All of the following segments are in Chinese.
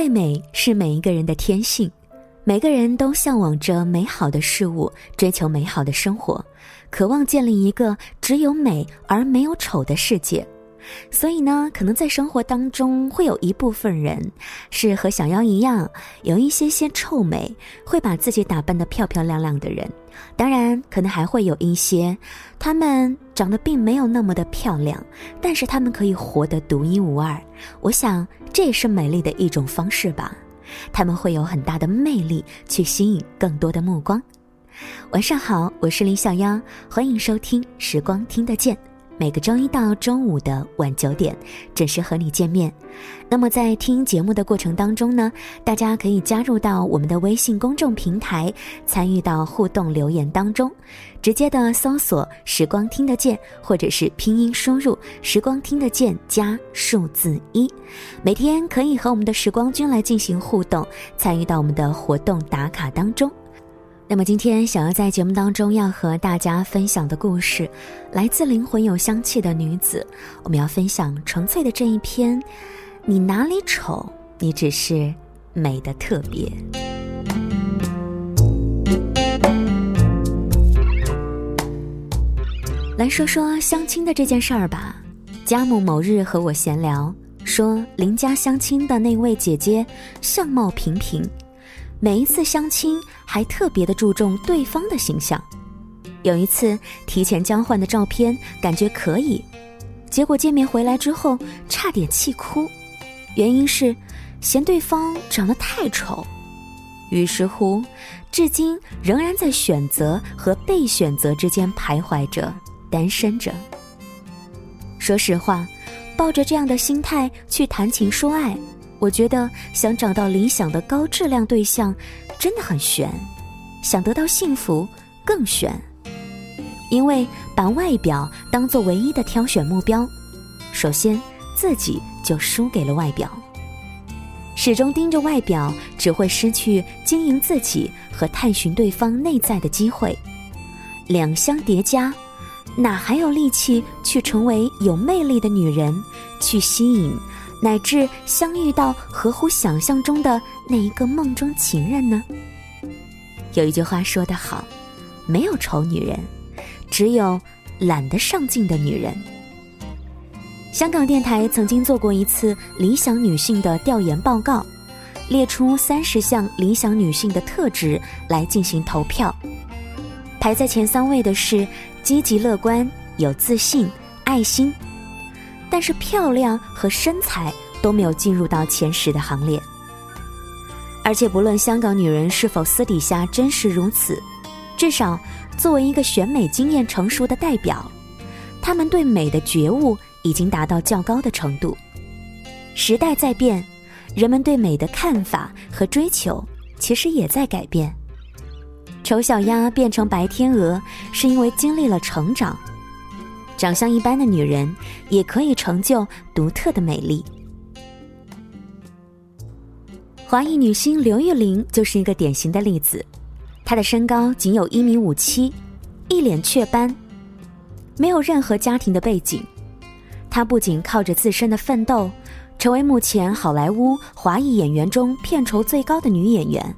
爱美是每一个人的天性，每个人都向往着美好的事物，追求美好的生活，渴望建立一个只有美而没有丑的世界。所以呢，可能在生活当中会有一部分人是和小妖一样，有一些些臭美，会把自己打扮得漂漂亮亮的人。当然可能还会有一些他们长得并没有那么的漂亮，但是他们可以活得独一无二。我想这也是美丽的一种方式吧，他们会有很大的魅力去吸引更多的目光。晚上好，我是李小妖，欢迎收听时光听得见，每个周一到周五的晚9点，准时和你见面。那么在听节目的过程当中呢，大家可以加入到我们的微信公众平台，参与到互动留言当中，直接的搜索时光听得见，或者是拼音输入时光听得见+1。每天可以和我们的时光君来进行互动，参与到我们的活动打卡当中。那么今天想要在节目当中要和大家分享的故事，来自灵魂有香气的女子，我们要分享纯粹的这一篇，你哪里丑，你只是美的特别。来说说相亲的这件事儿吧。家母某日和我闲聊，说邻家相亲的那位姐姐相貌平平，每一次相亲还特别的注重对方的形象，有一次提前交换的照片感觉可以，结果见面回来之后差点气哭，原因是嫌对方长得太丑。于是乎至今仍然在选择和被选择之间徘徊着，单身着。说实话，抱着这样的心态去谈情说爱，我觉得想找到理想的高质量对象真的很悬，想得到幸福更悬，因为把外表当作唯一的挑选目标，首先自己就输给了外表。始终盯着外表，只会失去经营自己和探寻对方内在的机会，两相叠加，哪还有力气去成为有魅力的女人，去吸引乃至相遇到合乎想象中的那一个梦中情人呢？有一句话说得好，没有丑女人，只有懒得上进的女人。香港电台曾经做过一次理想女性的调研报告，列出30项理想女性的特质来进行投票，排在前3位的是积极乐观、有自信、爱心，但是漂亮和身材都没有进入到前10的行列。而且不论香港女人是否私底下真实如此，至少作为一个选美经验成熟的代表，她们对美的觉悟已经达到较高的程度。时代在变，人们对美的看法和追求其实也在改变。丑小鸭变成白天鹅，是因为经历了成长。长相一般的女人也可以成就独特的美丽。华裔女星刘玉玲就是一个典型的例子，她的身高仅有1.57米，一脸雀斑，没有任何家庭的背景。她不仅靠着自身的奋斗，成为目前好莱坞华裔演员中片酬最高的女演员，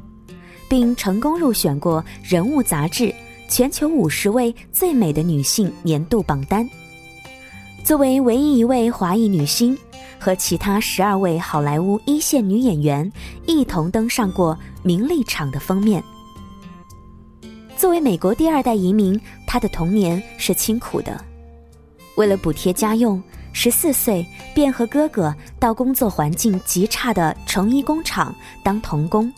并成功入选过《人物》杂志全球50位最美的女性年度榜单。作为唯一一位华裔女星，和其他12位好莱坞一线女演员一同登上过名利场的封面。作为美国第2代移民，她的童年是清苦的。为了补贴家用，14岁便和哥哥到工作环境极差的成衣工厂当童工。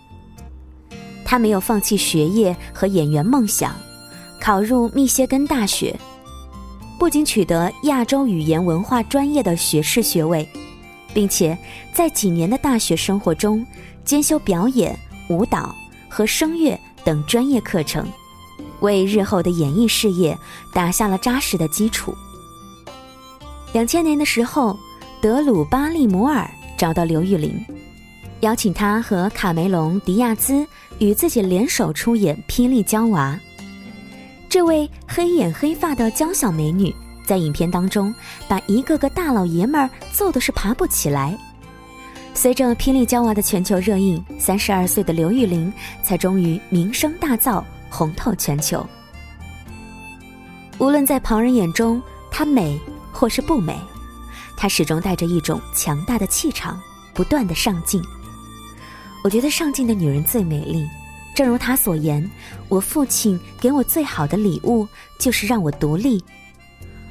她没有放弃学业和演员梦想，考入密歇根大学，不仅取得亚洲语言文化专业的学士学位，并且在几年的大学生活中兼修表演、舞蹈和声乐等专业课程，为日后的演艺事业打下了扎实的基础。2000年的时候，德鲁巴利摩尔找到刘玉玲，邀请她和卡梅隆·迪亚兹与自己联手出演《霹雳娇娃》。这位黑眼黑发的娇小美女在影片当中把一个个大老爷们儿揍的是爬不起来，随着《霹雳娇娃》的全球热映，32岁的刘玉玲才终于名声大噪，红透全球。无论在旁人眼中她美或是不美，她始终带着一种强大的气场，不断的上进。我觉得上进的女人最美丽，正如她所言，我父亲给我最好的礼物就是让我独立，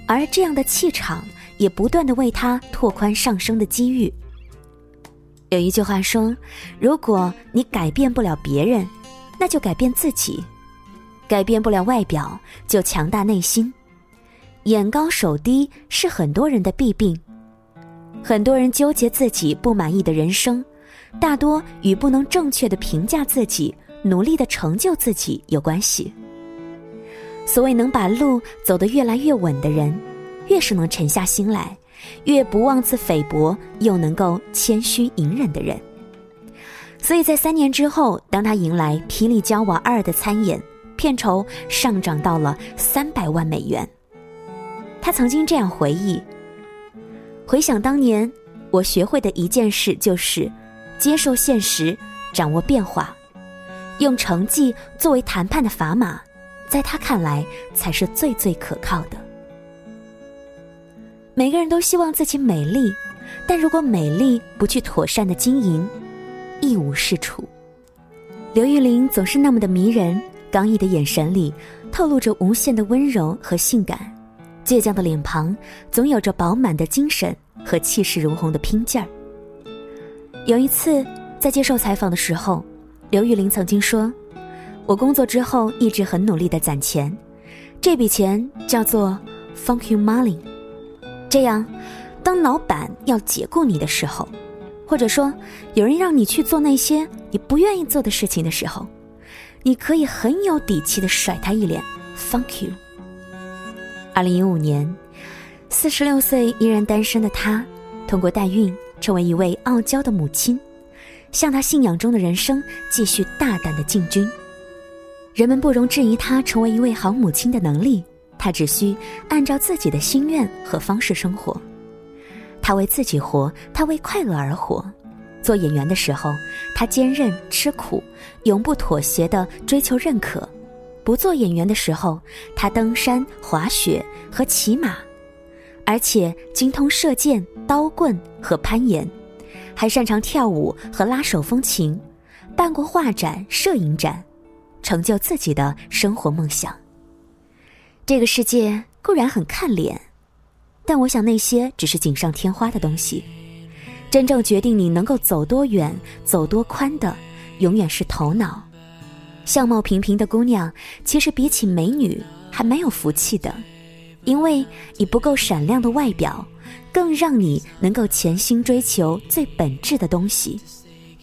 而这样的气场也不断地为她拓宽上升的机遇。有一句话说，如果你改变不了别人，那就改变自己；改变不了外表，就强大内心。眼高手低是很多人的弊病，很多人纠结自己不满意的人生，大多与不能正确地评价自己、努力地成就自己有关系。所谓能把路走得越来越稳的人，越是能沉下心来，越不妄自菲薄又能够谦虚隐忍的人。所以在3年之后，当他迎来《霹雳娇娃2》的参演，片酬上涨到了300万美元。他曾经这样回忆，回想当年我学会的一件事就是接受现实，掌握变化，用成绩作为谈判的砝码，在他看来才是最最可靠的。每个人都希望自己美丽，但如果美丽不去妥善的经营，一无是处。刘玉玲总是那么的迷人，刚毅的眼神里透露着无限的温柔和性感，倔强的脸庞总有着饱满的精神和气势如虹的拼劲儿。有一次在接受采访的时候，刘玉玲曾经说，我工作之后一直很努力地攒钱，这笔钱叫做 Funk You Money，这样当老板要解雇你的时候，或者说有人让你去做那些你不愿意做的事情的时候，你可以很有底气地甩他一脸 Funk you。 2015年46岁依然单身的她，通过代孕成为一位傲娇的母亲，向她信仰中的人生继续大胆地进军。人们不容置疑她成为一位好母亲的能力，她只需按照自己的心愿和方式生活。她为自己活，她为快乐而活。做演员的时候，她坚韧吃苦，永不妥协地追求认可；不做演员的时候，她登山、滑雪和骑马，而且精通射箭、刀棍和攀岩，还擅长跳舞和拉手风琴，办过画展、摄影展，成就自己的生活梦想。这个世界固然很看脸，但我想那些只是锦上添花的东西，真正决定你能够走多远走多宽的永远是头脑。相貌平平的姑娘其实比起美女还蛮有福气的，因为以不够闪亮的外表更让你能够潜心追求最本质的东西，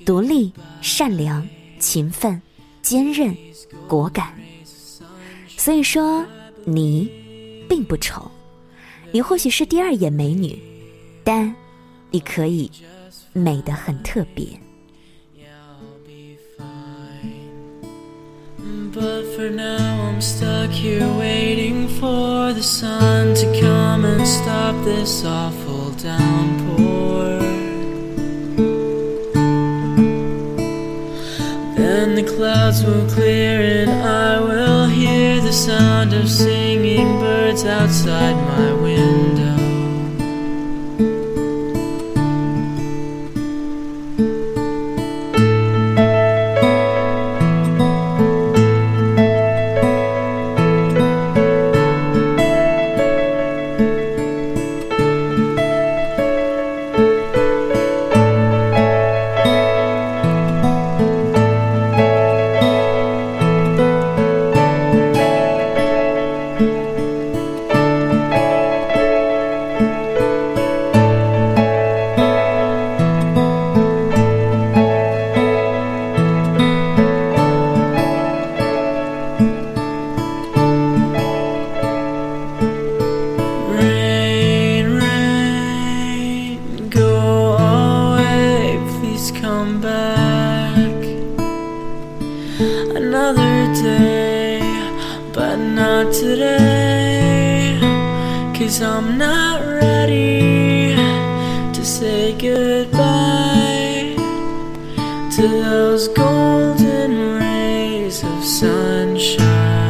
独立、善良、勤奋、坚韧、果敢。所以说你并不丑，你或许是第二眼美女，但你可以美得很特别。But for now I'm stuck here waiting for the sun to come and stop this awful downpour. Then the clouds will clear and I will hear the sound of singing birds outside my window. Another day, but not today, 'cause I'm not ready to say goodbye. to those golden rays of sunshine.